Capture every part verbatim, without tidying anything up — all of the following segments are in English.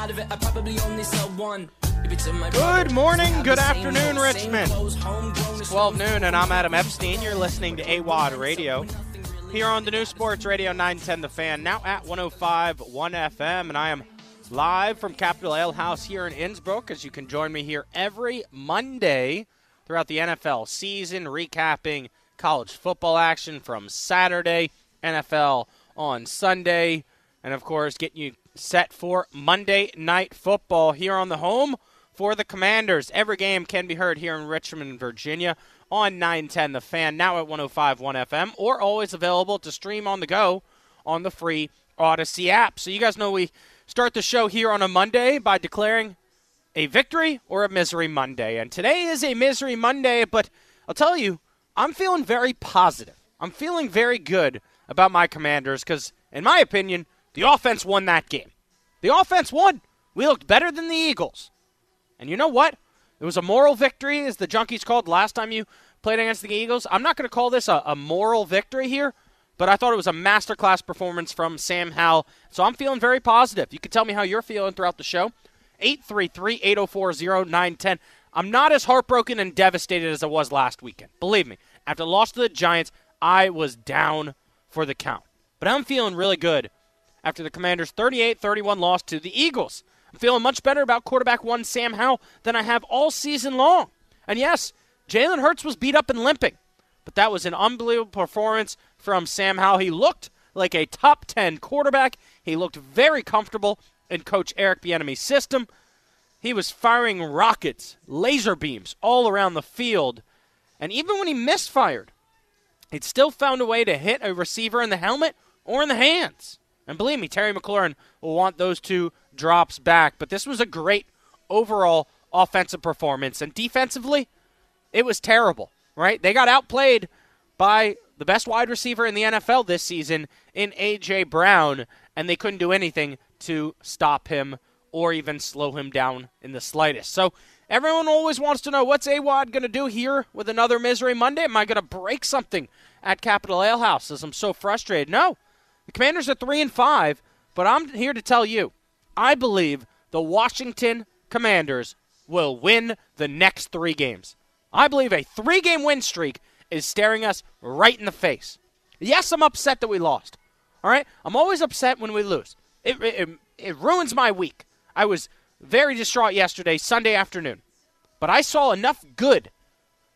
out of it, I probably only sell one. Good morning, good afternoon, Richmond. It's twelve noon, and I'm Adam Epstein. You're listening to A W O D Radio here on the new Sports Radio nine ten The Fan, now at one oh five point one F M, and I am live from Capital Ale House here in Innsbruck, as you can join me here every Monday throughout the N F L season, recapping college football action from Saturday, N F L on Sunday, and of course getting you set for Monday Night Football here on the home for the Commanders. Every game can be heard here in Richmond, Virginia on nine ten The Fan, now at one oh five point one F M, or always available to stream on the go on the free Odyssey app. So you guys know we start the show here on a Monday by declaring a victory or a Misery Monday. And today is a Misery Monday, but I'll tell you, I'm feeling very positive. I'm feeling very good about my Commanders because, in my opinion, the offense won that game. The offense won. We looked better than the Eagles. And you know what? It was a moral victory, as the junkies called last time you played against the Eagles. I'm not going to call this a, a moral victory here, but I thought it was a masterclass performance from Sam Howell. So I'm feeling very positive. You can tell me how you're feeling throughout the show. eight three three, eight oh four, oh nine one oh. I'm not as heartbroken and devastated as I was last weekend. Believe me, after the loss to the Giants, I was down for the count. But I'm feeling really good after the Commanders' thirty-eight thirty-one loss to the Eagles. I'm feeling much better about quarterback one Sam Howell than I have all season long. And yes, Jalen Hurts was beat up and limping, but that was an unbelievable performance from Sam Howell. He looked like a top ten quarterback. He looked very comfortable in Coach Eric Bieniemy's system. He was firing rockets, laser beams all around the field. And even when he misfired, he'd still found a way to hit a receiver in the helmet or in the hands. And believe me, Terry McLaurin will want those two drops back. But this was a great overall offensive performance. And defensively, it was terrible, right? They got outplayed by the best wide receiver in the N F L this season in A J. Brown, and they couldn't do anything to stop him or even slow him down in the slightest. So everyone always wants to know, what's A W O D going to do here with another Misery Monday? Am I going to break something at Capital Ale House as I'm so frustrated? No. The Commanders are three and five, but I'm here to tell you, I believe the Washington Commanders will win the next three games. I believe a three-game win streak is staring us right in the face. Yes, I'm upset that we lost. All right? I'm always upset when we lose. It, it, it ruins my week. I was very distraught yesterday, Sunday afternoon, but I saw enough good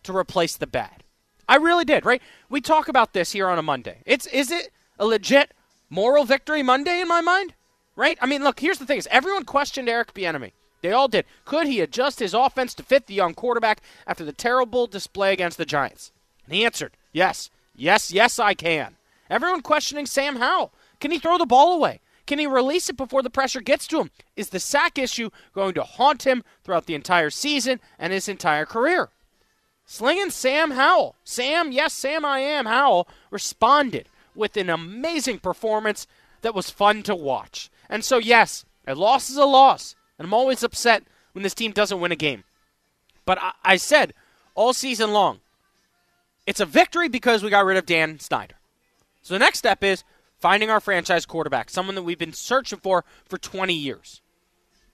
to replace the bad. I really did, right? We talk about this here on a Monday. It's is it a legit moral victory Monday in my mind, right? I mean, look, here's the thing. Is everyone questioned Eric Bieniemy. They all did. Could he adjust his offense to fit the young quarterback after the terrible display against the Giants? And he answered, yes, yes, yes, I can. Everyone questioning Sam Howell. Can he throw the ball away? Can he release it before the pressure gets to him? Is the sack issue going to haunt him throughout the entire season and his entire career? Slinging Sam Howell. Sam, yes, Sam, I am. Howell responded with an amazing performance that was fun to watch. And so, yes, a loss is a loss, and I'm always upset when this team doesn't win a game. But I, I said all season long, it's a victory because we got rid of Dan Snyder. So the next step is finding our franchise quarterback, someone that we've been searching for for twenty years.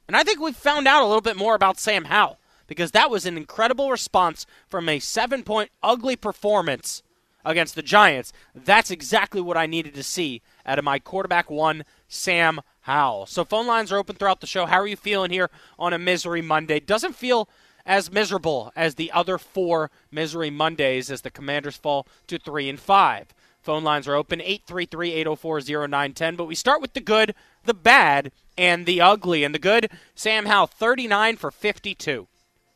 And I think we've found out a little bit more about Sam Howell because that was an incredible response from a seven-point ugly performance against the Giants. That's exactly what I needed to see out of my quarterback one, Sam Howell. So phone lines are open throughout the show. How are you feeling here on a Misery Monday? Doesn't feel as miserable as the other four Misery Mondays as the Commanders fall to three and five. Phone lines are open, eight three three, eight oh four, oh nine one oh. But we start with the good, the bad, and the ugly. And the good, Sam Howell, thirty-nine for fifty-two.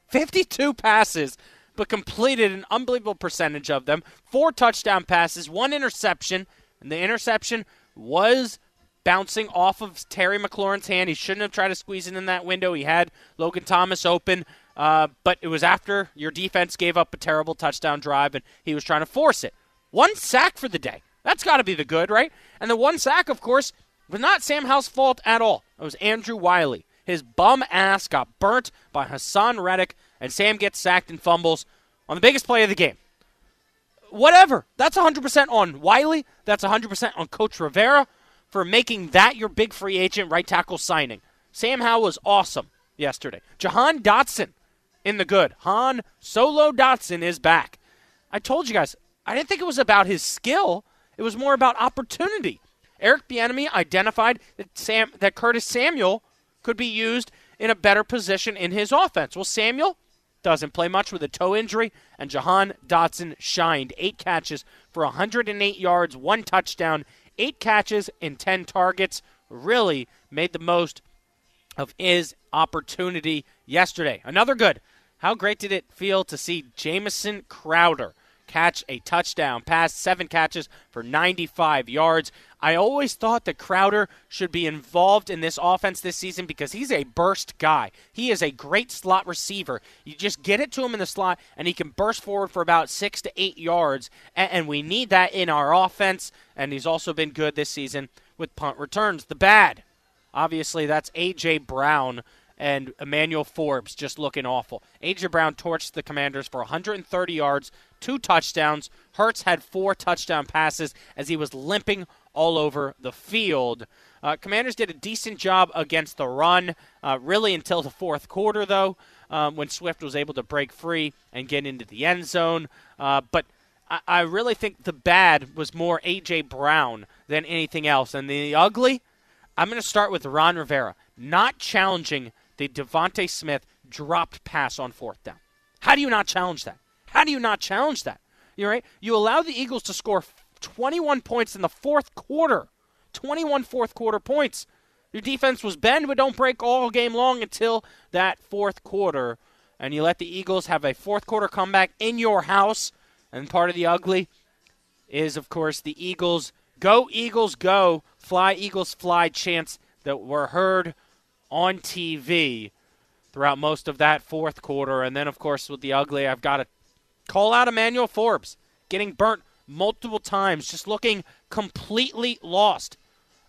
fifty-two passes. But completed an unbelievable percentage of them. Four touchdown passes, one interception, and the interception was bouncing off of Terry McLaurin's hand. He shouldn't have tried to squeeze it in that window. He had Logan Thomas open, uh, but it was after your defense gave up a terrible touchdown drive, and he was trying to force it. One sack for the day. That's got to be the good, right? And the one sack, of course, was not Sam Howell's fault at all. It was Andrew Wiley. His bum ass got burnt by Haason Reddick, and Sam gets sacked and fumbles on the biggest play of the game. Whatever. That's one hundred percent on Wiley. That's one hundred percent on Coach Rivera for making that your big free agent right tackle signing. Sam Howell was awesome yesterday. Jahan Dotson in the good. Han Solo Dotson is back. I told you guys, I didn't think it was about his skill. It was more about opportunity. Eric Bieniemy identified that Sam, that Curtis Samuel could be used in a better position in his offense. Well, Samuel doesn't play much with a toe injury, and Jahan Dotson shined. Eight catches for one hundred eight yards, one touchdown, eight catches and ten targets. Really made the most of his opportunity yesterday. Another good. How great did it feel to see Jamison Crowder catch a touchdown pass, seven catches for ninety-five yards. I always thought that Crowder should be involved in this offense this season because he's a burst guy. He is a great slot receiver. You just get it to him in the slot, and he can burst forward for about six to eight yards, and we need that in our offense, and he's also been good this season with punt returns. The bad, obviously, that's A J. Brown and Emmanuel Forbes just looking awful. A J. Brown torched the Commanders for one hundred thirty yards, two touchdowns. Hurts had four touchdown passes as he was limping all over the field. Uh, Commanders did a decent job against the run, uh, really until the fourth quarter, though, um, when Swift was able to break free and get into the end zone. Uh, but I-, I really think the bad was more A J. Brown than anything else. And the ugly, I'm going to start with Ron Rivera, not challenging the DeVonta Smith dropped pass on fourth down. How do you not challenge that? How do you not challenge that? You're right. You allow the Eagles to score twenty-one points in the fourth quarter. twenty-one fourth quarter points. Your defense was bend but don't break all game long until that fourth quarter. And you let the Eagles have a fourth quarter comeback in your house. And part of the ugly is, of course, the Eagles. Go Eagles go. Fly Eagles fly chants that were heard on T V throughout most of that fourth quarter. And then, of course, with the ugly, I've got to call out Emmanuel Forbes, getting burnt multiple times, just looking completely lost.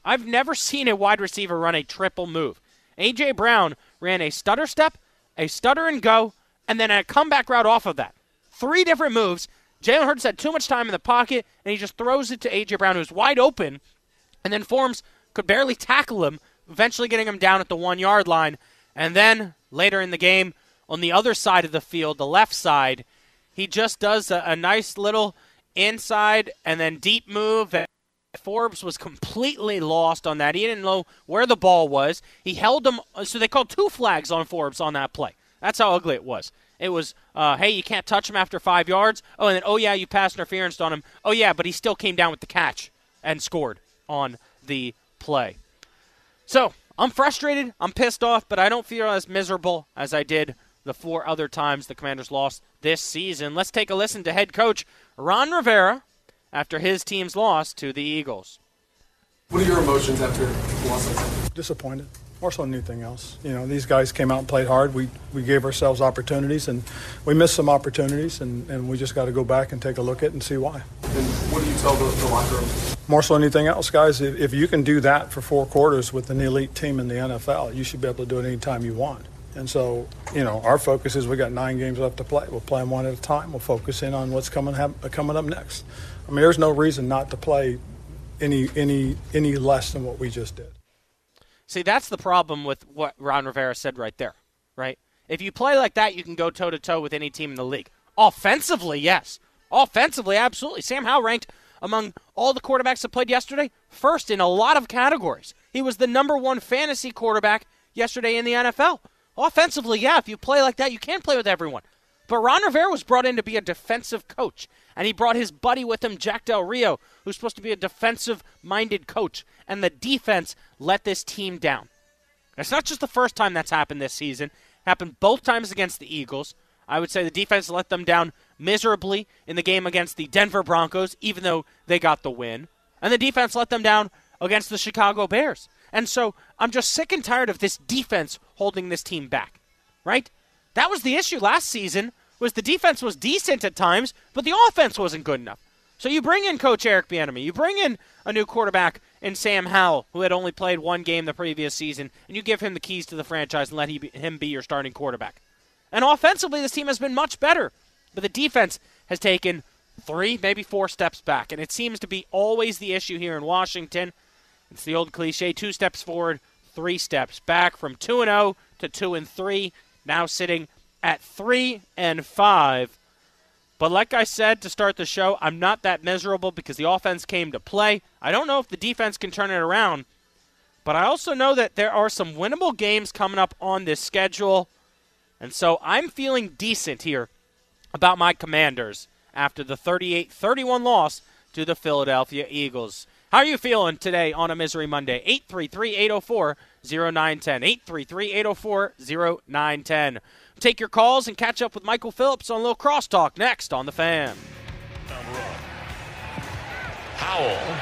I've never seen a wide receiver run a triple move. A J. Brown ran a stutter step, a stutter and go, and then a comeback route off of that. Three different moves. Jalen Hurts had too much time in the pocket, and he just throws it to A J. Brown, who's wide open, and then Forbes could barely tackle him, eventually getting him down at the one-yard line. And then later in the game, on the other side of the field, the left side, he just does a, a nice little inside and then deep move. And Forbes was completely lost on that. He didn't know where the ball was. He held them, so they called two flags on Forbes on that play. That's how ugly it was. It was, uh, hey, you can't touch him after five yards. Oh, and then, oh, yeah, you passed interference on him. Oh, yeah, but he still came down with the catch and scored on the play. So, I'm frustrated, I'm pissed off, but I don't feel as miserable as I did the four other times the Commanders lost this season. Let's take a listen to head coach Ron Rivera after his team's loss to the Eagles. What are your emotions after the loss? Disappointed, more so than anything else. You know, these guys came out and played hard. We we gave ourselves opportunities, and we missed some opportunities, and, and we just got to go back and take a look at it and see why. And what do you tell the, the locker room? More so than anything else, guys, if, if you can do that for four quarters with an elite team in the N F L, you should be able to do it any time you want. And so, you know, our focus is we got nine games left to play. We'll play them one at a time. We'll focus in on what's coming ha- coming up next. I mean, there's no reason not to play any any any less than what we just did. See, that's the problem with what Ron Rivera said right there, right? If you play like that, you can go toe-to-toe with any team in the league. Offensively, yes. Offensively, absolutely. Sam Howell ranked among all the quarterbacks that played yesterday, first in a lot of categories. He was the number one fantasy quarterback yesterday in the N F L. Offensively, yeah, if you play like that, you can play with everyone. But Ron Rivera was brought in to be a defensive coach, and he brought his buddy with him, Jack Del Rio, who's supposed to be a defensive-minded coach, and the defense let this team down. It's not just the first time that's happened this season. It happened both times against the Eagles. I would say the defense let them down miserably in the game against the Denver Broncos, even though they got the win. And the defense let them down against the Chicago Bears. And so I'm just sick and tired of this defense holding this team back, right? That was the issue last season, was the defense was decent at times, but the offense wasn't good enough. So you bring in Coach Eric Bieniemy, you bring in a new quarterback in Sam Howell, who had only played one game the previous season, and you give him the keys to the franchise and let he be, him be your starting quarterback. And offensively, this team has been much better. But the defense has taken three, maybe four steps back. And it seems to be always the issue here in Washington. It's the old cliche, two steps forward, three steps back from two and oh to two and three, now sitting at three and five. But like I said to start the show, I'm not that miserable because the offense came to play. I don't know if the defense can turn it around, but I also know that there are some winnable games coming up on this schedule, and so I'm feeling decent here about my Commanders after the thirty-eight thirty-one loss to the Philadelphia Eagles. How are you feeling today on a Misery Monday? eight three three, eight oh four, oh nine one oh. eight three three, eight oh four, oh nine one oh. Take your calls and catch up with Michael Phillips on a little Crosstalk next on The Fan. Howell.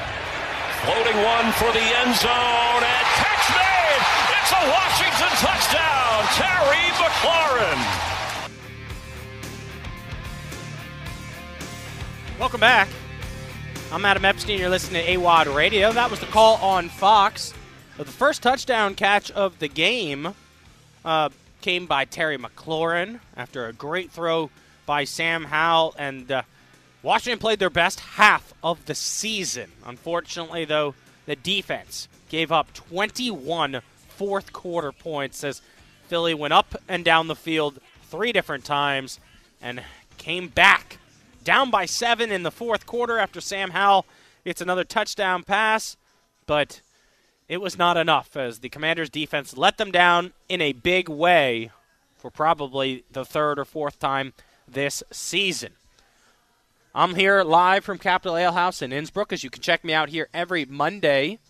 Floating one for the end zone, and catch made! It's a Washington touchdown, Terry McLaurin! Welcome back. I'm Adam Epstein, you're listening to A W O D Radio. That was the call on Fox. The first touchdown catch of the game uh, came by Terry McLaurin after a great throw by Sam Howell, and uh, Washington played their best half of the season. Unfortunately, though, the defense gave up twenty-one fourth-quarter points as Philly went up and down the field three different times and came back down by seven in the fourth quarter after Sam Howell gets another touchdown pass, but it was not enough as the Commanders' defense let them down in a big way for probably the third or fourth time this season. I'm here live from Capital Ale House in Innsbruck, as you can check me out here every Monday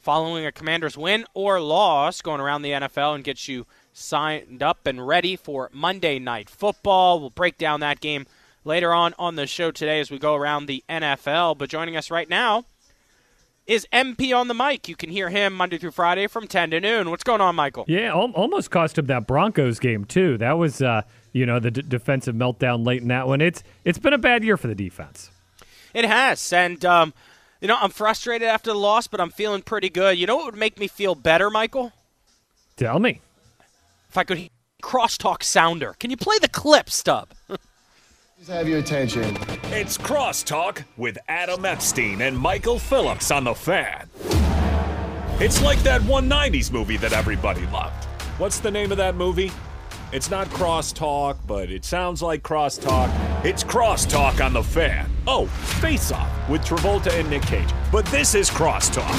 following a Commanders win or loss, going around the N F L and get you signed up and ready for Monday Night Football. We'll break down that game later on on the show today as we go around the N F L. But joining us right now is M P on the mic. You can hear him Monday through Friday from ten to noon. What's going on, Michael? Yeah, almost cost him that Broncos game, too. That was... Uh You know, the d- defensive meltdown late in that one. It's It's been a bad year for the defense. It has. And, um, you know, I'm frustrated after the loss, but I'm feeling pretty good. You know what would make me feel better, Michael? Tell me. If I could hear Crosstalk sounder. Can you play the clip, Stub? Just have your attention. It's Crosstalk with Adam Epstein and Michael Phillips on The Fan. It's like that one nineties movie that everybody loved. What's the name of that movie? It's not Crosstalk, but it sounds like Crosstalk. It's Crosstalk on The Fan. Oh, Face Off with Travolta and Nick Cage. But this is Crosstalk.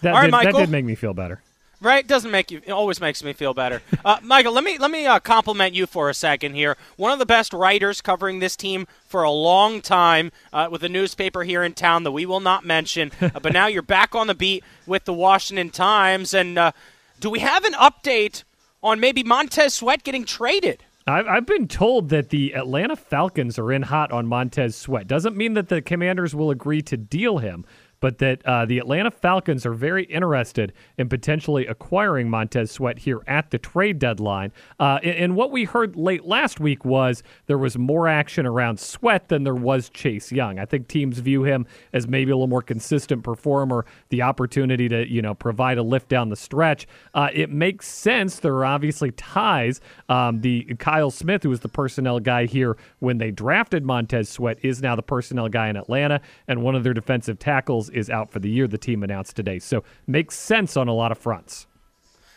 That, All right, did, Michael. That did make me feel better. Right? Doesn't make you. It always makes me feel better. Uh, Michael, let me let me uh, compliment you for a second here. One of the best writers covering this team for a long time uh, with a newspaper here in town that we will not mention. Uh, but now you're back on the beat with the Washington Times. And uh, do we have an update on maybe Montez Sweat getting traded? I've, I've been told that the Atlanta Falcons are in hot on Montez Sweat. Doesn't mean that the Commanders will agree to deal him, but that uh, the Atlanta Falcons are very interested in potentially acquiring Montez Sweat here at the trade deadline. Uh, and, and what we heard late last week was there was more action around Sweat than there was Chase Young. I think teams view him as maybe a little more consistent performer, the opportunity to, you know, provide a lift down the stretch. Uh, it makes sense. There are obviously ties. Um, the Kyle Smith, who was the personnel guy here when they drafted Montez Sweat, is now the personnel guy in Atlanta, and one of their defensive tackles is out for the year, the team announced today. So makes sense on a lot of fronts.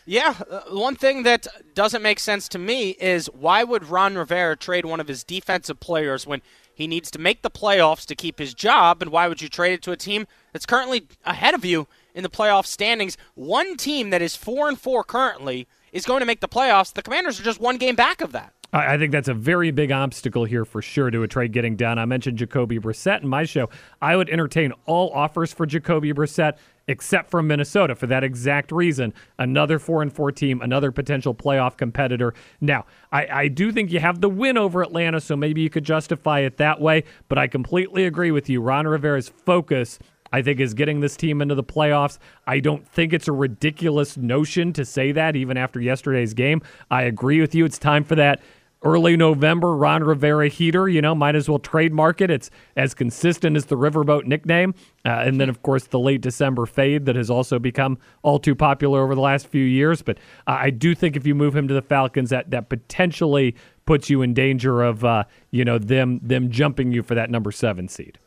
Yeah, uh, one thing that doesn't make sense to me is why would Ron Rivera trade one of his defensive players when he needs to make the playoffs to keep his job, and why would you trade it to a team that's currently ahead of you in the playoff standings? One team that is four and four currently is going to make the playoffs. The Commanders are just one game back of that. I think that's a very big obstacle here for sure to a trade getting done. I mentioned Jacoby Brissett in my show. I would entertain all offers for Jacoby Brissett except from Minnesota for that exact reason. Another four and four team, another potential playoff competitor. Now, I, I do think you have the win over Atlanta, so maybe you could justify it that way. But I completely agree with you. Ron Rivera's focus, I think, is getting this team into the playoffs. I don't think it's a ridiculous notion to say that even after yesterday's game. I agree with you. It's time for that early November Ron Rivera heater. You know, might as well trademark it. It's as consistent as the Riverboat nickname. Uh, and then, of course, the late December fade that has also become all too popular over the last few years. But uh, I do think if you move him to the Falcons, that that potentially puts you in danger of, uh, you know, them them jumping you for that number seven seed.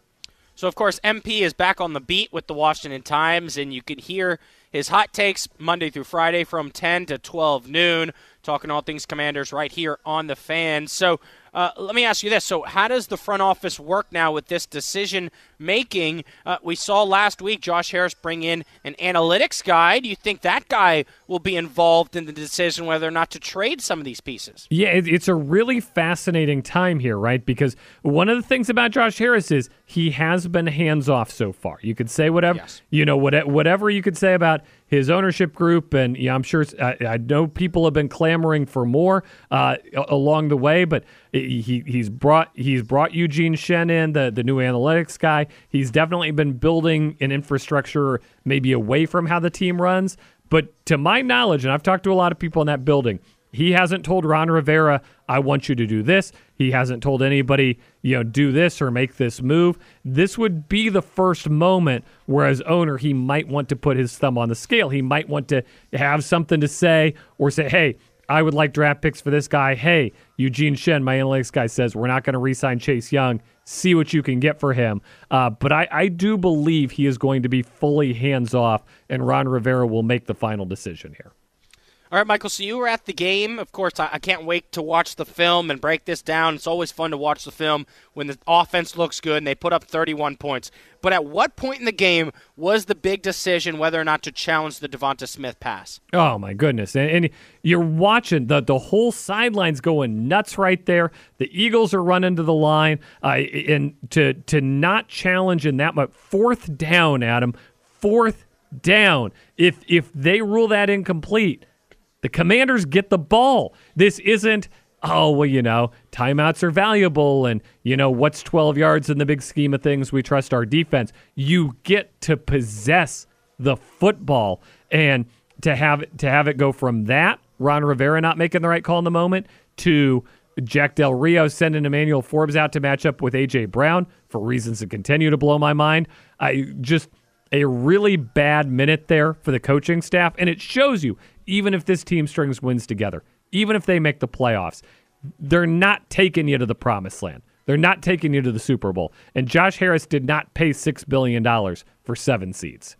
So, of course, M P is back on the beat with the Washington Times, and you can hear his hot takes Monday through Friday from ten to twelve noon, talking all things Commanders right here on The Fan. So uh, let me ask you this. So how does the front office work now with this decision-making? Uh, we saw last week Josh Harris bring in an analytics guy. Do you think that guy will be involved in the decision whether or not to trade some of these pieces? Yeah, it's a really fascinating time here, right? Because one of the things about Josh Harris is he has been hands-off so far. You could say whatever, yes. you know, whatever you could say about his ownership group, and yeah, I'm sure I, I know people have been clamoring for more uh, along the way. But he he's brought he's brought Eugene Shen in, the the new analytics guy. He's definitely been building an infrastructure, maybe away from how the team runs. But to my knowledge, and I've talked to a lot of people in that building, he hasn't told Ron Rivera, I want you to do this. He hasn't told anybody, you know, do this or make this move. This would be the first moment where, as owner, he might want to put his thumb on the scale. He might want to have something to say or say, hey, I would like draft picks for this guy. Hey, Eugene Shen, my analytics guy, says we're not going to re-sign Chase Young. See what you can get for him. Uh, but I, I do believe he is going to be fully hands-off, and Ron Rivera will make the final decision here. All right, Michael, so you were at the game. Of course, I can't wait to watch the film and break this down. It's always fun to watch the film when the offense looks good and they put up thirty-one points. But at what point in the game was the big decision whether or not to challenge the DeVonta Smith pass? Oh, my goodness. And, and you're watching the, the whole sideline's going nuts right there. The Eagles are running to the line. Uh, and to, to not challenge in that much. Fourth down, Adam. Fourth down. If if they rule that incomplete, the Commanders get the ball. This isn't, oh, well, you know, timeouts are valuable and, you know, what's twelve yards in the big scheme of things? We trust our defense. You get to possess the football, and to have to have it go from that, Ron Rivera not making the right call in the moment, to Jack Del Rio sending Emmanuel Forbes out to match up with A J. Brown for reasons that continue to blow my mind. I just a really bad minute there for the coaching staff, and it shows you, even if this team strings wins together, even if they make the playoffs, they're not taking you to the promised land. They're not taking you to the Super Bowl. And Josh Harris did not pay six billion dollars for seven seeds.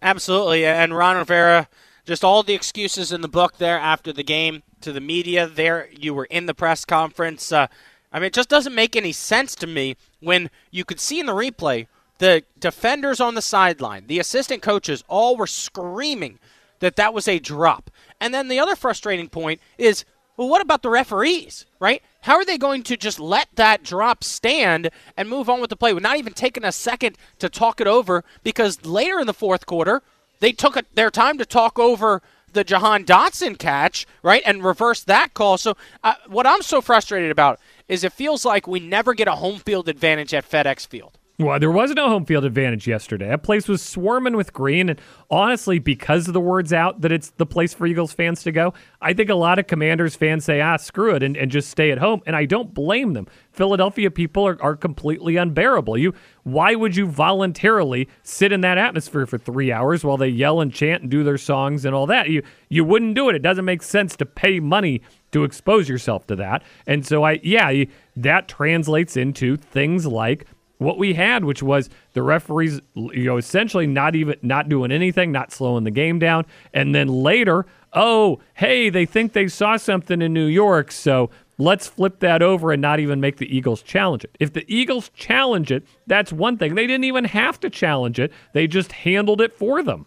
Absolutely. And Ron Rivera, just all the excuses in the book there after the game to the media there. You were in the press conference. Uh, I mean, it just doesn't make any sense to me when you could see in the replay the defenders on the sideline, the assistant coaches, all were screaming that that was a drop. And then the other frustrating point is, well, what about the referees, right? How are they going to just let that drop stand and move on with the play? We're not even taking a second to talk it over, because later in the fourth quarter, they took a, their time to talk over the Jahan Dotson catch, right, and reverse that call. So uh, what I'm so frustrated about is it feels like we never get a home field advantage at FedEx Field. Well, there was no home field advantage yesterday. That place was swarming with green, and honestly, because of the word's out that it's the place for Eagles fans to go, I think a lot of Commanders fans say, ah, screw it, and, and just stay at home, and I don't blame them. Philadelphia people are, are completely unbearable. You, why would you voluntarily sit in that atmosphere for three hours while they yell and chant and do their songs and all that? You, you wouldn't do it. It doesn't make sense to pay money to expose yourself to that. And so, I yeah, you, that translates into things like what we had, which was the referees, you know, essentially not even not doing anything, not slowing the game down. And then later, oh, hey, they think they saw something in New York, so let's flip that over and not even make the Eagles challenge it. If the Eagles challenge it, that's one thing. They didn't even have to challenge it. They just handled it for them.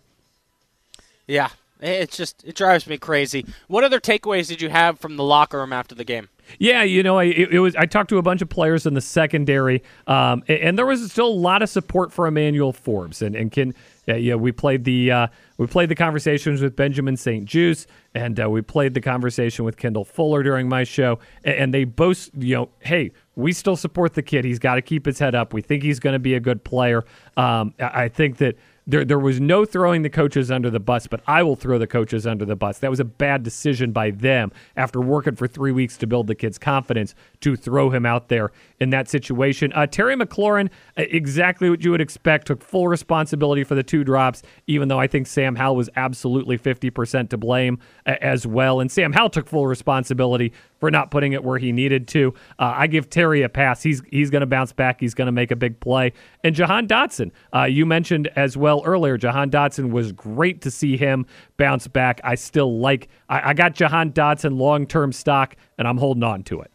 Yeah, it's just it drives me crazy. What other takeaways did you have from the locker room after the game? Yeah, you know, I, it, it was. I talked to a bunch of players in the secondary, um, and, and there was still a lot of support for Emmanuel Forbes. And and can, uh, you know, we played the uh, we played the conversations with Benjamin Saint Juice, and uh, we played the conversation with Kendall Fuller during my show. And, and they both, you know, hey, we still support the kid. He's got to keep his head up. We think he's going to be a good player. Um, I, I think that There, there was no throwing the coaches under the bus, but I will throw the coaches under the bus. That was a bad decision by them after working for three weeks to build the kid's confidence to throw him out there in that situation. Uh, Terry McLaurin, exactly what you would expect, took full responsibility for the two drops, even though I think Sam Howell was absolutely fifty percent to blame uh, as well. And Sam Howell took full responsibility for not putting it where he needed to. Uh, I give Terry a pass. He's he's going to bounce back. He's going to make a big play. And Jahan Dotson, uh, you mentioned as well earlier, Jahan Dotson was great to see him bounce back. I still like, I, I got Jahan Dotson long-term stock, and I'm holding on to it.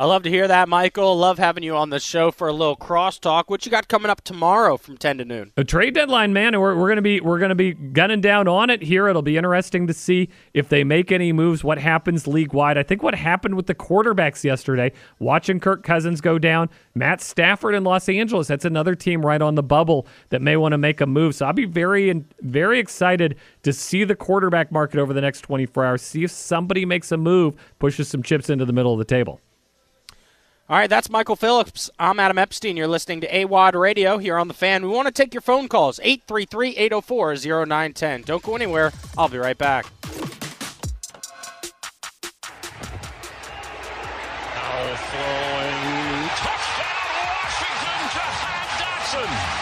I love to hear that, Michael. Love having you on the show for a little crosstalk. What you got coming up tomorrow from ten to noon? A trade deadline, man, and we're, we're gonna be we're gonna be gunning down on it here. It'll be interesting to see if they make any moves. What happens league wide? I think what happened with the quarterbacks yesterday, watching Kirk Cousins go down, Matt Stafford in Los Angeles. That's another team right on the bubble that may want to make a move. So I'll be very very excited to see the quarterback market over the next twenty-four hours. See if somebody makes a move, pushes some chips into the middle of the table. All right, that's Michael Phillips. I'm Adam Epstein. You're listening to A W O D Radio here on The Fan. We want to take your phone calls, eight three three, eight oh four, oh nine one oh. Don't go anywhere. I'll be right back. Now flowing. Touchdown, Washington, Jahan Dotson.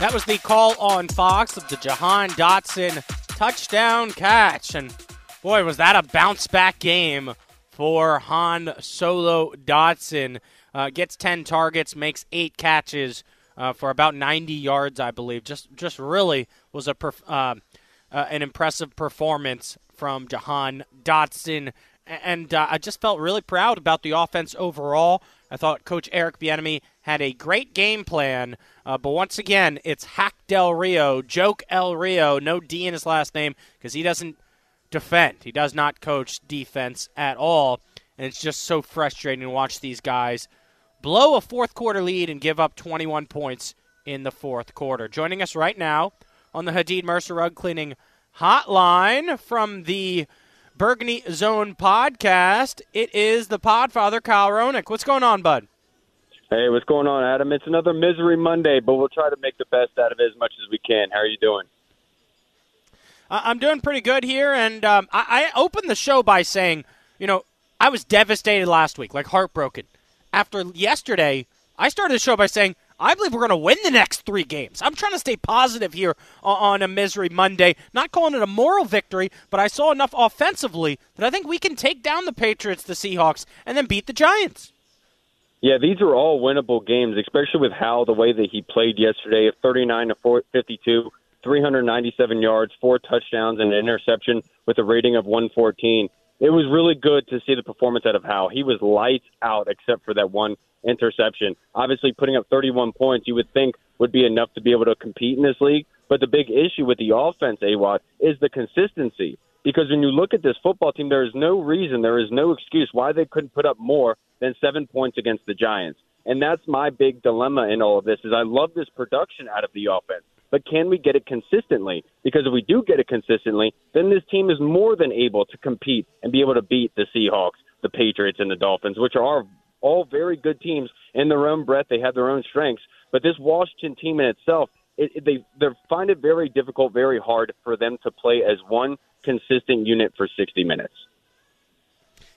That was the call on Fox of the Jahan Dotson touchdown catch. And boy, was that a bounce-back game for Han Solo Dotson. Uh, gets ten targets, makes eight catches uh, for about ninety yards, I believe. Just just really was a perf- uh, uh, an impressive performance from Jahan Dotson. And uh, I just felt really proud about the offense overall. I thought Coach Eric Bieniemy had a great game plan, uh, but once again, it's Hack Del Rio, Joke El Rio, no D in his last name, because he doesn't defend. He does not coach defense at all, and it's just so frustrating to watch these guys blow a fourth-quarter lead and give up twenty-one points in the fourth quarter. Joining us right now on the Hadid Mercer Rug Cleaning Hotline from the Burgundy Zone Podcast, it is the Podfather, Kyle Roenick. What's going on, bud? Hey, what's going on, Adam? It's another Misery Monday, but we'll try to make the best out of it as much as we can. How are you doing? Uh, I'm doing pretty good here, and um, I-, I opened the show by saying, you know, I was devastated last week, like heartbroken. After yesterday, I started the show by saying, I believe we're going to win the next three games. I'm trying to stay positive here on a Misery Monday. Not calling it a moral victory, but I saw enough offensively that I think we can take down the Patriots, the Seahawks, and then beat the Giants. Yeah, these are all winnable games, especially with Howell, the way that he played yesterday of thirty-nine to fifty-two, three hundred ninety-seven yards, four touchdowns, and an interception with a rating of one fourteen. It was really good to see the performance out of Howell. He was lights out except for that one interception. Obviously, putting up thirty-one points, you would think would be enough to be able to compete in this league. But the big issue with the offense, A W O D, is the consistency. Because when you look at this football team, there is no reason, there is no excuse why they couldn't put up more than seven points against the Giants. And that's my big dilemma in all of this, is I love this production out of the offense. But can we get it consistently? Because if we do get it consistently, then this team is more than able to compete and be able to beat the Seahawks, the Patriots, and the Dolphins, which are our all very good teams in their own breath. They have their own strengths. But this Washington team in itself, it, it, they they find it very difficult, very hard for them to play as one consistent unit for sixty minutes.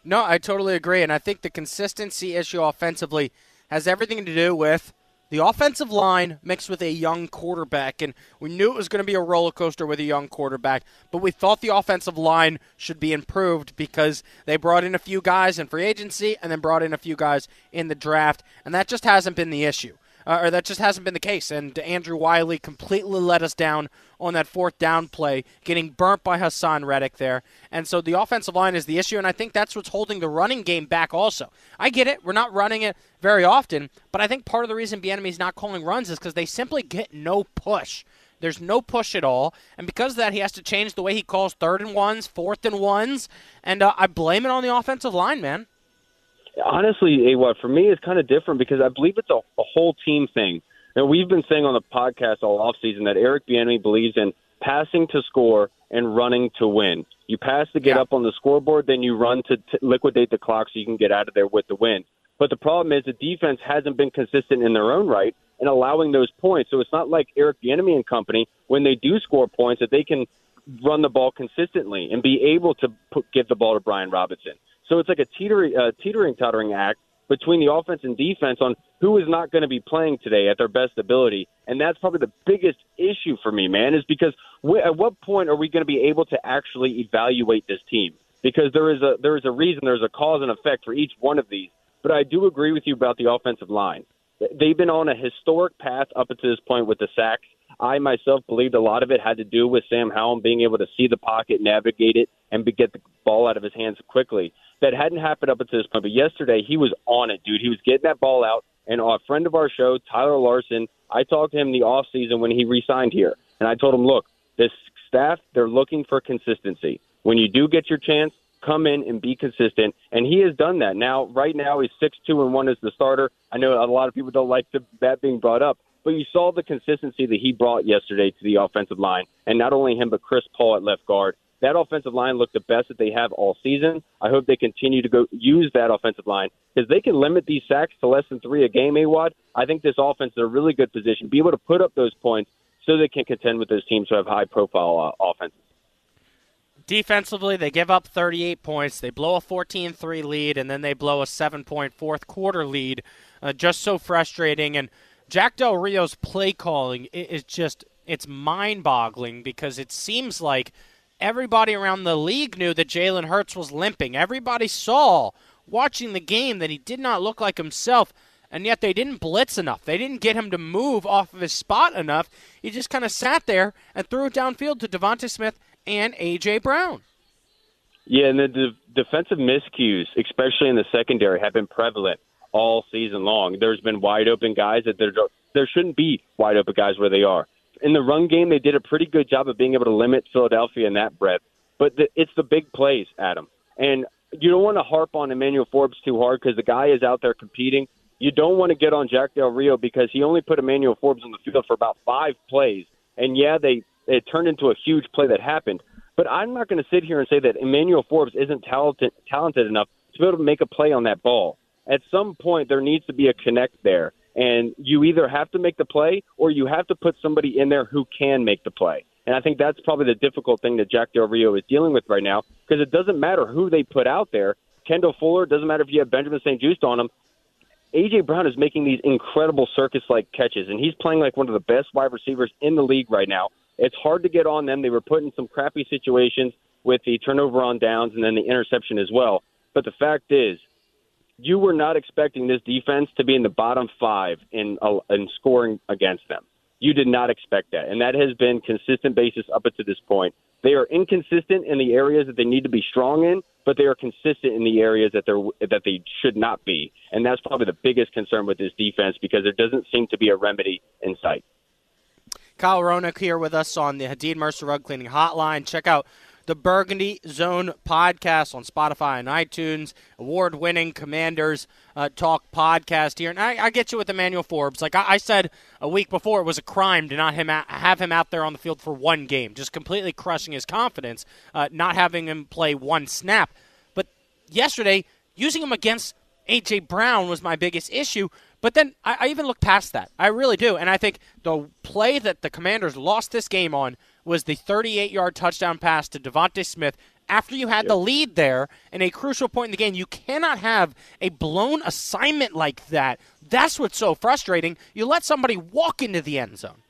No, I totally agree. And I think the consistency issue offensively has everything to do with the offensive line mixed with a young quarterback. And we knew it was going to be a roller coaster with a young quarterback, but we thought the offensive line should be improved because they brought in a few guys in free agency and then brought in a few guys in the draft, and that just hasn't been the issue, uh, or that just hasn't been the case. And Andrew Wiley completely let us down on that fourth down play, getting burnt by Haason Reddick there. And so the offensive line is the issue, and I think that's what's holding the running game back also. I get it. We're not running it very often, but I think part of the reason Bieniemy's not calling runs is because they simply get no push. There's no push at all, and because of that, he has to change the way he calls third and ones, fourth and ones, and uh, I blame it on the offensive line, man. Honestly, A W O D, for me, it's kind of different because I believe it's a, a whole team thing. And we've been saying on the podcast all offseason that Eric Bieniemy believes in passing to score and running to win. You pass to get yeah. up on the scoreboard, then you run to t- liquidate the clock so you can get out of there with the win. But the problem is the defense hasn't been consistent in their own right in allowing those points. So it's not like Eric Bieniemy and company, when they do score points, that they can run the ball consistently and be able to put, give the ball to Brian Robinson. So it's like a teetering, uh, teetering, tottering act between the offense and defense on who is not going to be playing today at their best ability. And that's probably the biggest issue for me, man, is because we, at what point are we going to be able to actually evaluate this team? Because there is a there is a reason, there's a cause and effect for each one of these. But I do agree with you about the offensive line. They've been on a historic path up until this point with the sacks. I myself believed a lot of it had to do with Sam Howell being able to see the pocket, navigate it, and get the ball out of his hands quickly. That hadn't happened up until this point, but yesterday he was on it, dude. He was getting that ball out, and a friend of our show, Tyler Larson, I talked to him in the offseason when he re-signed here, and I told him, look, this staff, they're looking for consistency. When you do get your chance, come in and be consistent, and he has done that. Now, right now, he's six two and one as the starter. I know a lot of people don't like the, that being brought up, but you saw the consistency that he brought yesterday to the offensive line, and not only him, but Chris Paul at left guard. That offensive line looked the best that they have all season. I hope they continue to go use that offensive line because they can limit these sacks to less than three a game, A W O D. I think this offense is in a really good position, be able to put up those points so they can contend with those teams who have high-profile uh, offenses. Defensively, they give up thirty-eight points. They blow a fourteen three lead, and then they blow a seven point fourth quarter lead. Uh, just so frustrating, and Jack Del Rio's play calling is just, it's mind-boggling because it seems like everybody around the league knew that Jalen Hurts was limping. Everybody saw, watching the game, that he did not look like himself, and yet they didn't blitz enough. They didn't get him to move off of his spot enough. He just kind of sat there and threw it downfield to DeVonta Smith and A J. Brown. Yeah, and the de- defensive miscues, especially in the secondary, have been prevalent all season long. There's been wide open guys that there there shouldn't be wide open guys where they are. In the run game, they did a pretty good job of being able to limit Philadelphia in that breadth. But the, it's the big plays, Adam. And you don't want to harp on Emmanuel Forbes too hard because the guy is out there competing. You don't want to get on Jack Del Rio because he only put Emmanuel Forbes on the field for about five plays. And, yeah, they it turned into a huge play that happened. But I'm not going to sit here and say that Emmanuel Forbes isn't talented, talented enough to be able to make a play on that ball. At some point, there needs to be a connect there. And you either have to make the play or you have to put somebody in there who can make the play. And I think that's probably the difficult thing that Jack Del Rio is dealing with right now because it doesn't matter who they put out there. Kendall Fuller, doesn't matter if you have Benjamin Saint Juste on him. A J. Brown is making these incredible circus-like catches, and he's playing like one of the best wide receivers in the league right now. It's hard to get on them. They were put in some crappy situations with the turnover on downs and then the interception as well. But the fact is, you were not expecting this defense to be in the bottom five in uh, in scoring against them. You did not expect that, and that has been consistent basis up until this point. They are inconsistent in the areas that they need to be strong in, but they are consistent in the areas that they're that they should not be, and that's probably the biggest concern with this defense because there doesn't seem to be a remedy in sight. Kyle Roenick here with us on the Hadid Mercer Rug Cleaning Hotline. Check out the Burgundy Zone podcast on Spotify and iTunes, award-winning Commanders uh, Talk podcast here. And I, I get you with Emmanuel Forbes. Like I, I said a week before, it was a crime to not him out, have him out there on the field for one game, just completely crushing his confidence, uh, not having him play one snap. But yesterday, using him against A J. Brown was my biggest issue. But then I, I even look past that. I really do. And I think the play that the Commanders lost this game on was the thirty-eight yard touchdown pass to DeVonta Smith after you had yep. the lead there in a crucial point in the game. You cannot have a blown assignment like that. That's what's so frustrating. You let somebody walk into the end zone.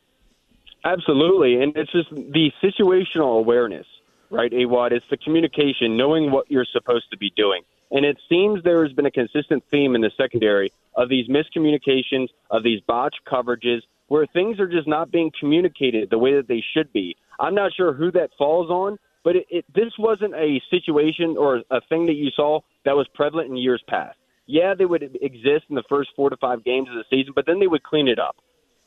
Absolutely, and it's just the situational awareness, right, A W O D? It's the communication, knowing what you're supposed to be doing. And it seems there has been a consistent theme in the secondary of these miscommunications, of these botched coverages, where things are just not being communicated the way that they should be. I'm not sure who that falls on, but it, it, this wasn't a situation or a thing that you saw that was prevalent in years past. Yeah, they would exist in the first four to five games of the season, but then they would clean it up.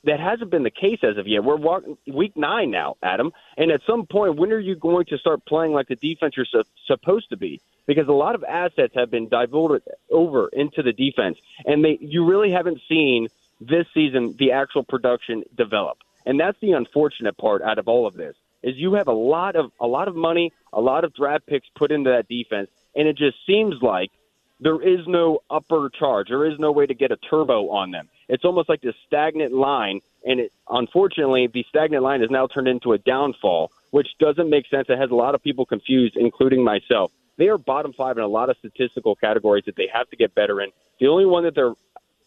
That hasn't been the case as of yet. We're walking week nine now, Adam, and at some point, when are you going to start playing like the defense you're su- supposed to be? Because a lot of assets have been divulged over into the defense, and they you really haven't seen this season the actual production develop. And that's the unfortunate part out of all of this. is you have a lot of a lot of money, a lot of draft picks put into that defense, and it just seems like there is no upper charge. There is no way to get a turbo on them. It's almost like this stagnant line, and it, unfortunately, the stagnant line has now turned into a downfall, which doesn't make sense. It has a lot of people confused, including myself. They are bottom five in a lot of statistical categories that they have to get better in. The only one that they're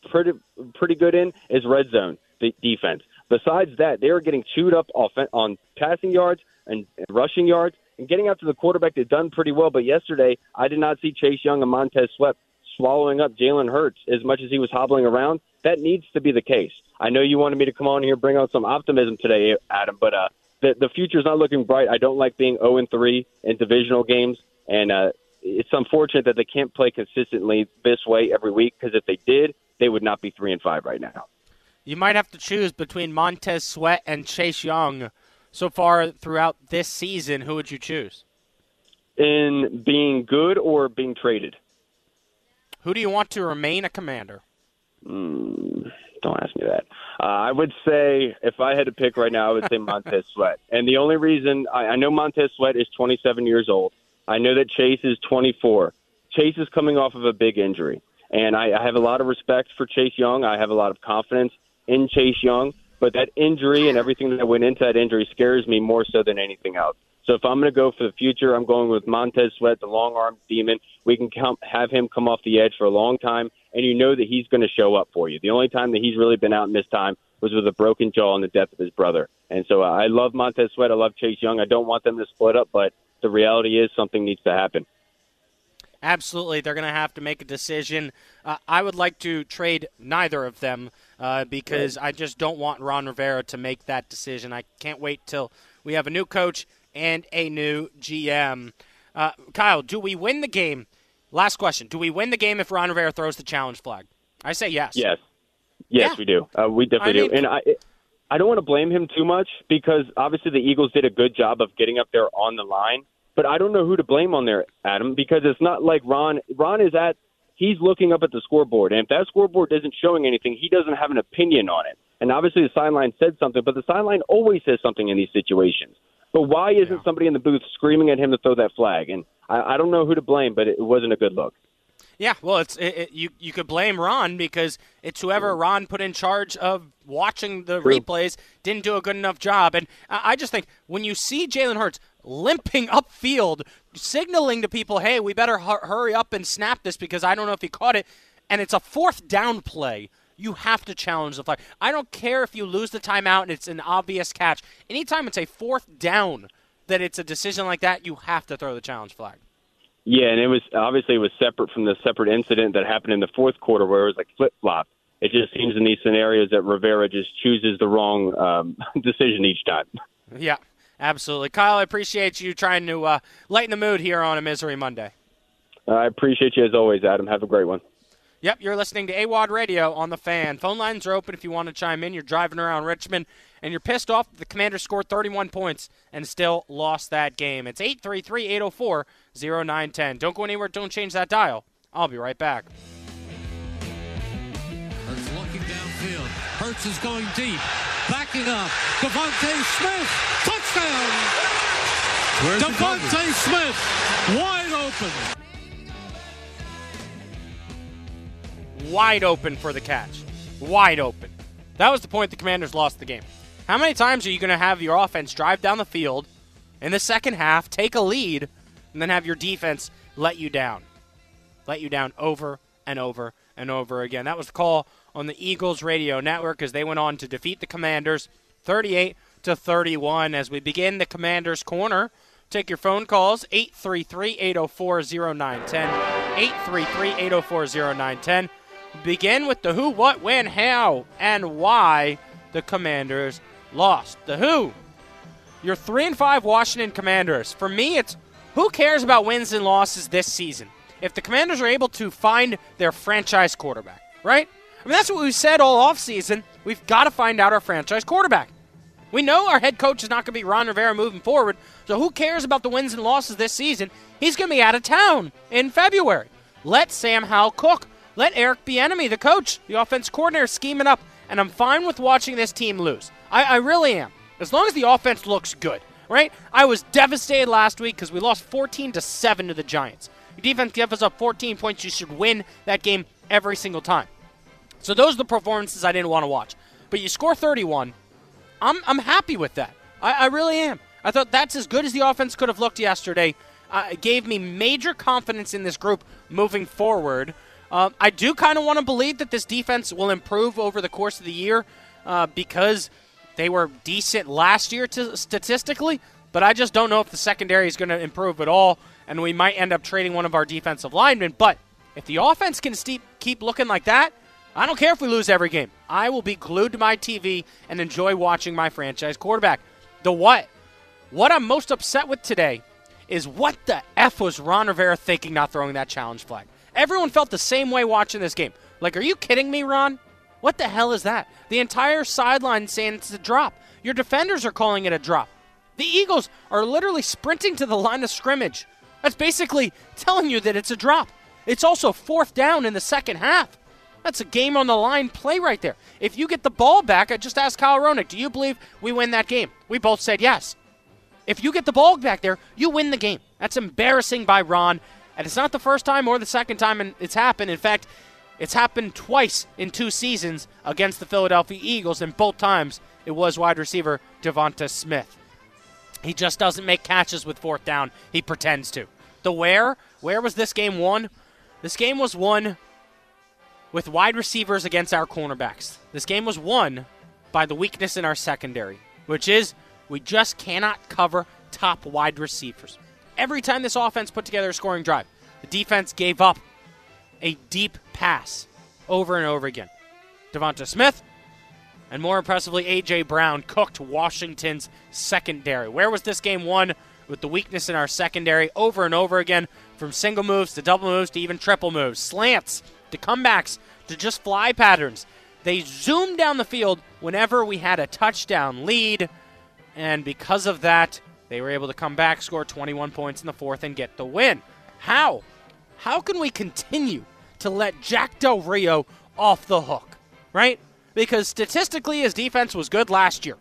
pretty pretty good in is red zone the defense. Besides that, they are getting chewed up off- on passing yards and rushing yards. And getting out to the quarterback, they've done pretty well. But yesterday, I did not see Chase Young and Montez Sweat swallowing up Jalen Hurts as much as he was hobbling around. That needs to be the case. I know you wanted me to come on here, bring on some optimism today, Adam, but uh, the, the future's not looking bright. I don't like being oh and three in divisional games, and uh, it's unfortunate that they can't play consistently this way every week, because if they did, they would not be three and five right now. You might have to choose between Montez Sweat and Chase Young. So far throughout this season, who would you choose? In being good or being traded? Who do you want to remain a Commander? Mm, don't ask me that. Uh, I would say, if I had to pick right now, I would say Montez Sweat. And the only reason, I, I know Montez Sweat is twenty-seven years old. I know that Chase is twenty-four. Chase is coming off of a big injury. And I, I have a lot of respect for Chase Young. I have a lot of confidence in Chase Young. But that injury and everything that went into that injury scares me more so than anything else. So if I'm going to go for the future, I'm going with Montez Sweat, the long-armed demon. We can come, have him come off the edge for a long time, and you know that he's going to show up for you. The only time that he's really been out in this time was with a broken jaw and the death of his brother. And so uh, I love Montez Sweat. I love Chase Young. I don't want them to split up, but the reality is something needs to happen. Absolutely, they're going to have to make a decision. Uh, I would like to trade neither of them uh, because I just don't want Ron Rivera to make that decision. I can't wait till we have a new coach and a new G M. Uh, Kyle, do we win the game? Last question. Do we win the game if Ron Rivera throws the challenge flag? I say yes. Yes. Yes, yeah. We do. Uh, we definitely I mean, do. And I I don't want to blame him too much because obviously the Eagles did a good job of getting up there on the line. But I don't know who to blame on there, Adam, because it's not like Ron. Ron is at – he's looking up at the scoreboard, and if that scoreboard isn't showing anything, he doesn't have an opinion on it. And obviously the sideline said something, but the sideline always says something in these situations. But why isn't yeah. somebody in the booth screaming at him to throw that flag? And I, I don't know who to blame, but it wasn't a good look. Yeah, well, it's it, it, you you could blame Ron because it's whoever Ron put in charge of watching the True. replays didn't do a good enough job. And I, I just think when you see Jalen Hurts limping upfield, signaling to people, hey, we better hu- hurry up and snap this because I don't know if he caught it, and it's a fourth down play, you have to challenge the flag. I don't care if you lose the timeout and it's an obvious catch. Anytime it's a fourth down that it's a decision like that, you have to throw the challenge flag. Yeah, and it was obviously it was separate from the separate incident that happened in the fourth quarter where it was like flip-flop. It just seems in these scenarios that Rivera just chooses the wrong um, decision each time. Yeah, absolutely. Kyle, I appreciate you trying to uh, lighten the mood here on a Misery Monday. I appreciate you as always, Adam. Have a great one. Yep, you're listening to A W O D Radio on The Fan. Phone lines are open if you want to chime in. You're driving around Richmond, and you're pissed off that the Commanders scored thirty-one points and still lost that game. It's eight three three, eight oh four, oh nine one oh. Don't go anywhere. Don't change that dial. I'll be right back. Hurts looking downfield. Hurts is going deep. Backing up. DeVonta Smith. Touchdown. DeVonta Smith. Wide open. Wide open for the catch. Wide open. That was the point the Commanders lost the game. How many times are you going to have your offense drive down the field in the second half, take a lead, and then have your defense let you down? Let you down over and over and over again. That was the call on the Eagles radio network as they went on to defeat the Commanders thirty-eight to thirty-one. As we begin the Commanders Corner, take your phone calls, eight three three, eight oh four, oh nine one oh, eight three three, eight oh four, oh nine one oh. Begin with the who, what, when, how, and why the Commanders lost. The who. Your three and five Washington Commanders. For me, it's who cares about wins and losses this season? If the Commanders are able to find their franchise quarterback, right? I mean, that's what we've said all offseason. We've got to find out our franchise quarterback. We know our head coach is not going to be Ron Rivera moving forward, so who cares about the wins and losses this season? He's going to be out of town in February. Let Sam Howell cook. Let Eric Bieniemy, the coach, the offense coordinator, scheme it up, and I'm fine with watching this team lose. I, I really am, as long as the offense looks good. right? I was devastated last week because we lost fourteen to seven to the Giants. Your defense gives us up fourteen points. You should win that game every single time. So those are the performances I didn't want to watch. But you score thirty-one. I'm I'm happy with that. I, I really am. I thought that's as good as the offense could have looked yesterday. Uh, it gave me major confidence in this group moving forward. Uh, I do kind of want to believe that this defense will improve over the course of the year uh, because they were decent last year to, statistically, but I just don't know if the secondary is going to improve at all, and we might end up trading one of our defensive linemen. But if the offense can steep, keep looking like that, I don't care if we lose every game. I will be glued to my T V and enjoy watching my franchise quarterback. The what? What I'm most upset with today is what the F was Ron Rivera thinking not throwing that challenge flag? Everyone felt the same way watching this game. Like, are you kidding me, Ron? What the hell is that? The entire sideline saying it's a drop. Your defenders are calling it a drop. The Eagles are literally sprinting to the line of scrimmage. That's basically telling you that it's a drop. It's also fourth down in the second half. That's a game on the line play right there. If you get the ball back, I just asked Kyle Roenick, do you believe we win that game? We both said yes. If you get the ball back there, you win the game. That's embarrassing by Ron. And it's not the first time or the second time it's happened. In fact, it's happened twice in two seasons against the Philadelphia Eagles, and both times it was wide receiver DeVonta Smith. He just doesn't make catches with fourth down. He pretends to. The where? Where was this game won? This game was won with wide receivers against our cornerbacks. This game was won by the weakness in our secondary, which is we just cannot cover top wide receivers. Every time this offense put together a scoring drive, the defense gave up a deep pass over and over again. DeVonta Smith, and more impressively, A J. Brown cooked Washington's secondary. Where was this game won? With the weakness in our secondary over and over again, from single moves to double moves to even triple moves, slants to comebacks to just fly patterns. They zoomed down the field whenever we had a touchdown lead, and because of that, they were able to come back, score twenty-one points in the fourth, and get the win. How? How can we continue to let Jack Del Rio off the hook, right? Because statistically, his defense was good last year.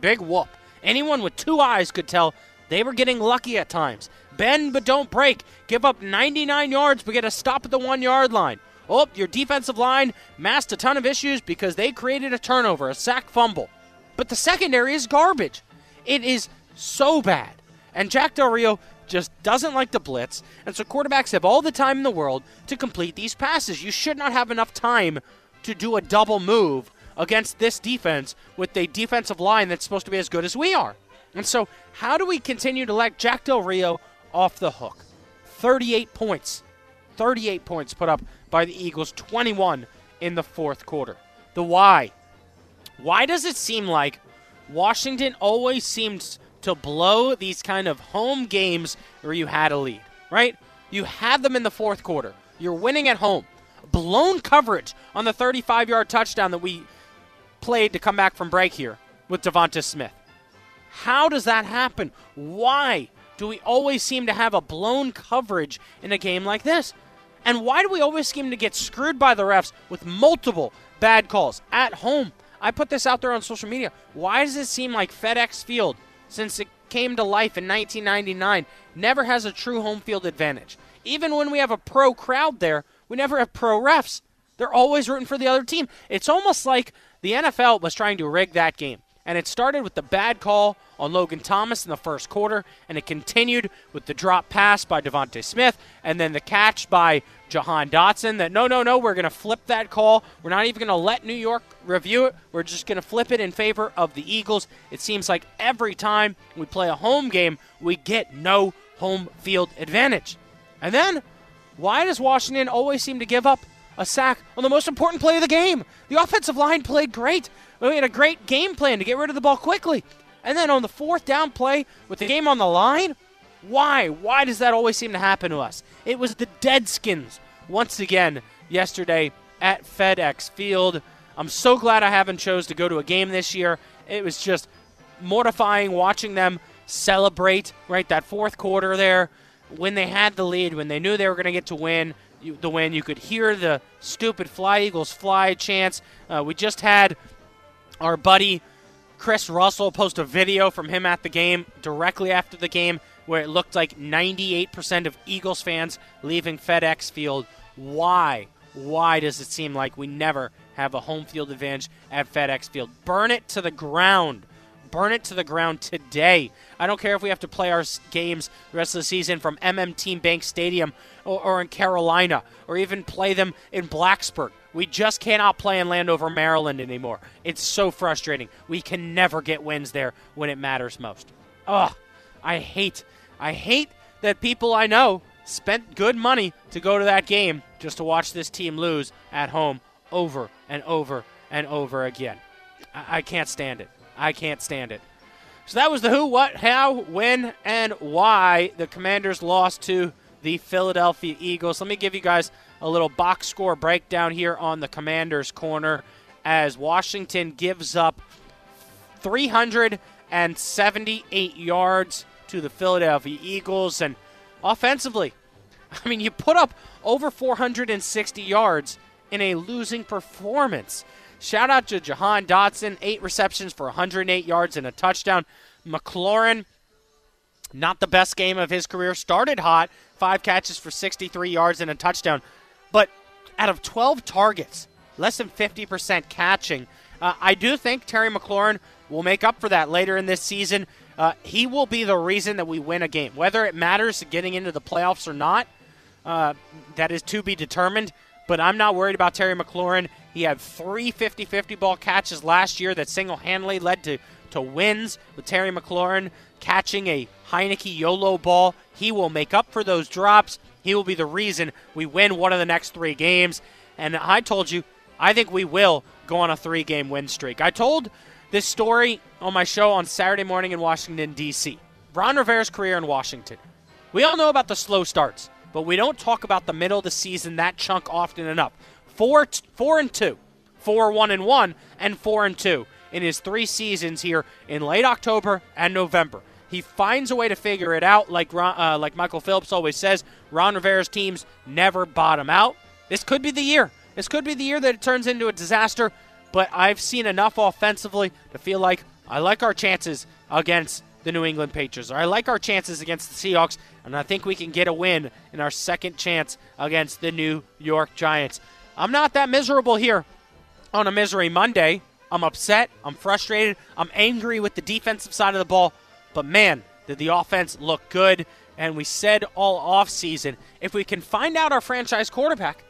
Big whoop. Anyone with two eyes could tell they were getting lucky at times. Bend but don't break. Give up ninety-nine yards but get a stop at the one-yard line. Oh, your defensive line masked a ton of issues because they created a turnover, a sack fumble. But the secondary is garbage. It is so bad. And Jack Del Rio just doesn't like the blitz, and so quarterbacks have all the time in the world to complete these passes. You should not have enough time to do a double move against this defense with a defensive line that's supposed to be as good as we are. And so how do we continue to let Jack Del Rio off the hook? thirty-eight points. thirty-eight points put up by the Eagles, twenty-one in the fourth quarter. The why. Why does it seem like Washington always seems to blow these kind of home games where you had a lead, right? You had them in the fourth quarter. You're winning at home. Blown coverage on the thirty-five-yard touchdown that we played to come back from break here with DeVonta Smith. How does that happen? Why do we always seem to have a blown coverage in a game like this? And why do we always seem to get screwed by the refs with multiple bad calls at home? I put this out there on social media. Why does it seem like FedEx Field, since it came to life in nineteen ninety-nine, never has a true home field advantage? Even when we have a pro crowd there, we never have pro refs. They're always rooting for the other team. It's almost like the N F L was trying to rig that game. And it started with the bad call on Logan Thomas in the first quarter, and it continued with the drop pass by DeVonta Smith, and then the catch by Jahan Dotson that, no, no, no, we're going to flip that call. We're not even going to let New York review it. We're just going to flip it in favor of the Eagles. It seems like every time we play a home game, we get no home field advantage. And then why does Washington always seem to give up a sack on the most important play of the game? The offensive line played great. We had a great game plan to get rid of the ball quickly. And then on the fourth down play with the game on the line, why? Why does that always seem to happen to us? It was the Deadskins once again yesterday at FedEx Field. I'm so glad I haven't chose to go to a game this year. It was just mortifying watching them celebrate, right, that fourth quarter there when they had the lead, when they knew they were going to get to win. You, the win. You could hear the stupid Fly Eagles Fly chants. Uh, we just had our buddy Chris Russell posted a video from him at the game directly after the game where it looked like ninety-eight percent of Eagles fans leaving FedEx Field. Why? Why does it seem like we never have a home field advantage at FedEx Field? Burn it to the ground. Burn it to the ground today. I don't care if we have to play our games the rest of the season from M M T Bank Stadium or, or in Carolina or even play them in Blacksburg. We just cannot play in Landover, Maryland anymore. It's so frustrating. We can never get wins there when it matters most. Ugh, I hate, I hate that people I know spent good money to go to that game just to watch this team lose at home over and over and over again. I, I can't stand it. I can't stand it. So that was the who, what, how, when, and why the Commanders lost to the Philadelphia Eagles. Let me give you guys a little box score breakdown here on the Commanders' corner as Washington gives up three hundred seventy-eight yards to the Philadelphia Eagles. And offensively, I mean, you put up over four hundred sixty yards in a losing performance. Shout out to Jahan Dotson, eight receptions for one hundred eight yards and a touchdown. McLaurin, not the best game of his career, started hot, five catches for sixty-three yards and a touchdown. But out of twelve targets, less than fifty percent catching. Uh, I do think Terry McLaurin will make up for that later in this season. Uh, he will be the reason that we win a game. Whether it matters getting into the playoffs or not, uh, that is to be determined. But I'm not worried about Terry McLaurin. He had three fifty-fifty ball catches last year that single-handedly led to, to wins with Terry McLaurin catching a Heineke YOLO ball. He will make up for those drops. He will be the reason we win one of the next three games. And I told you, I think we will go on a three-game win streak. I told this story on my show on Saturday morning in Washington, D C Ron Rivera's career in Washington. We all know about the slow starts, but we don't talk about the middle of the season, that chunk, often enough. Four, four and two, four, one and one, and four and two in his three seasons here in late October and November. He finds a way to figure it out, like Ron, uh, like Michael Phillips always says. Ron Rivera's teams never bottom out. This could be the year. This could be the year that it turns into a disaster, but I've seen enough offensively to feel like I like our chances against the New England Patriots, or I like our chances against the Seahawks, and I think we can get a win in our second chance against the New York Giants. I'm not that miserable here on a Misery Monday. I'm upset. I'm frustrated. I'm angry with the defensive side of the ball. But, man, did the offense look good. And we said all offseason, if we can find out our franchise quarterback,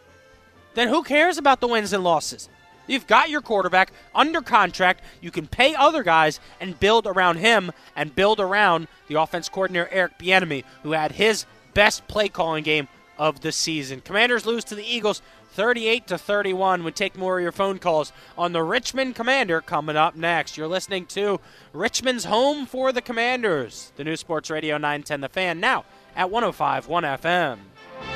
then who cares about the wins and losses? You've got your quarterback under contract. You can pay other guys and build around him and build around the offense coordinator, Eric Bieniemy, who had his best play-calling game of the season. Commanders lose to the Eagles thirty-eight to thirty-one. We take more of your phone calls on the Richmond Commander coming up next. You're listening to Richmond's Home for the Commanders, the new Sports Radio nine ten The Fan, now at one oh five point one F M.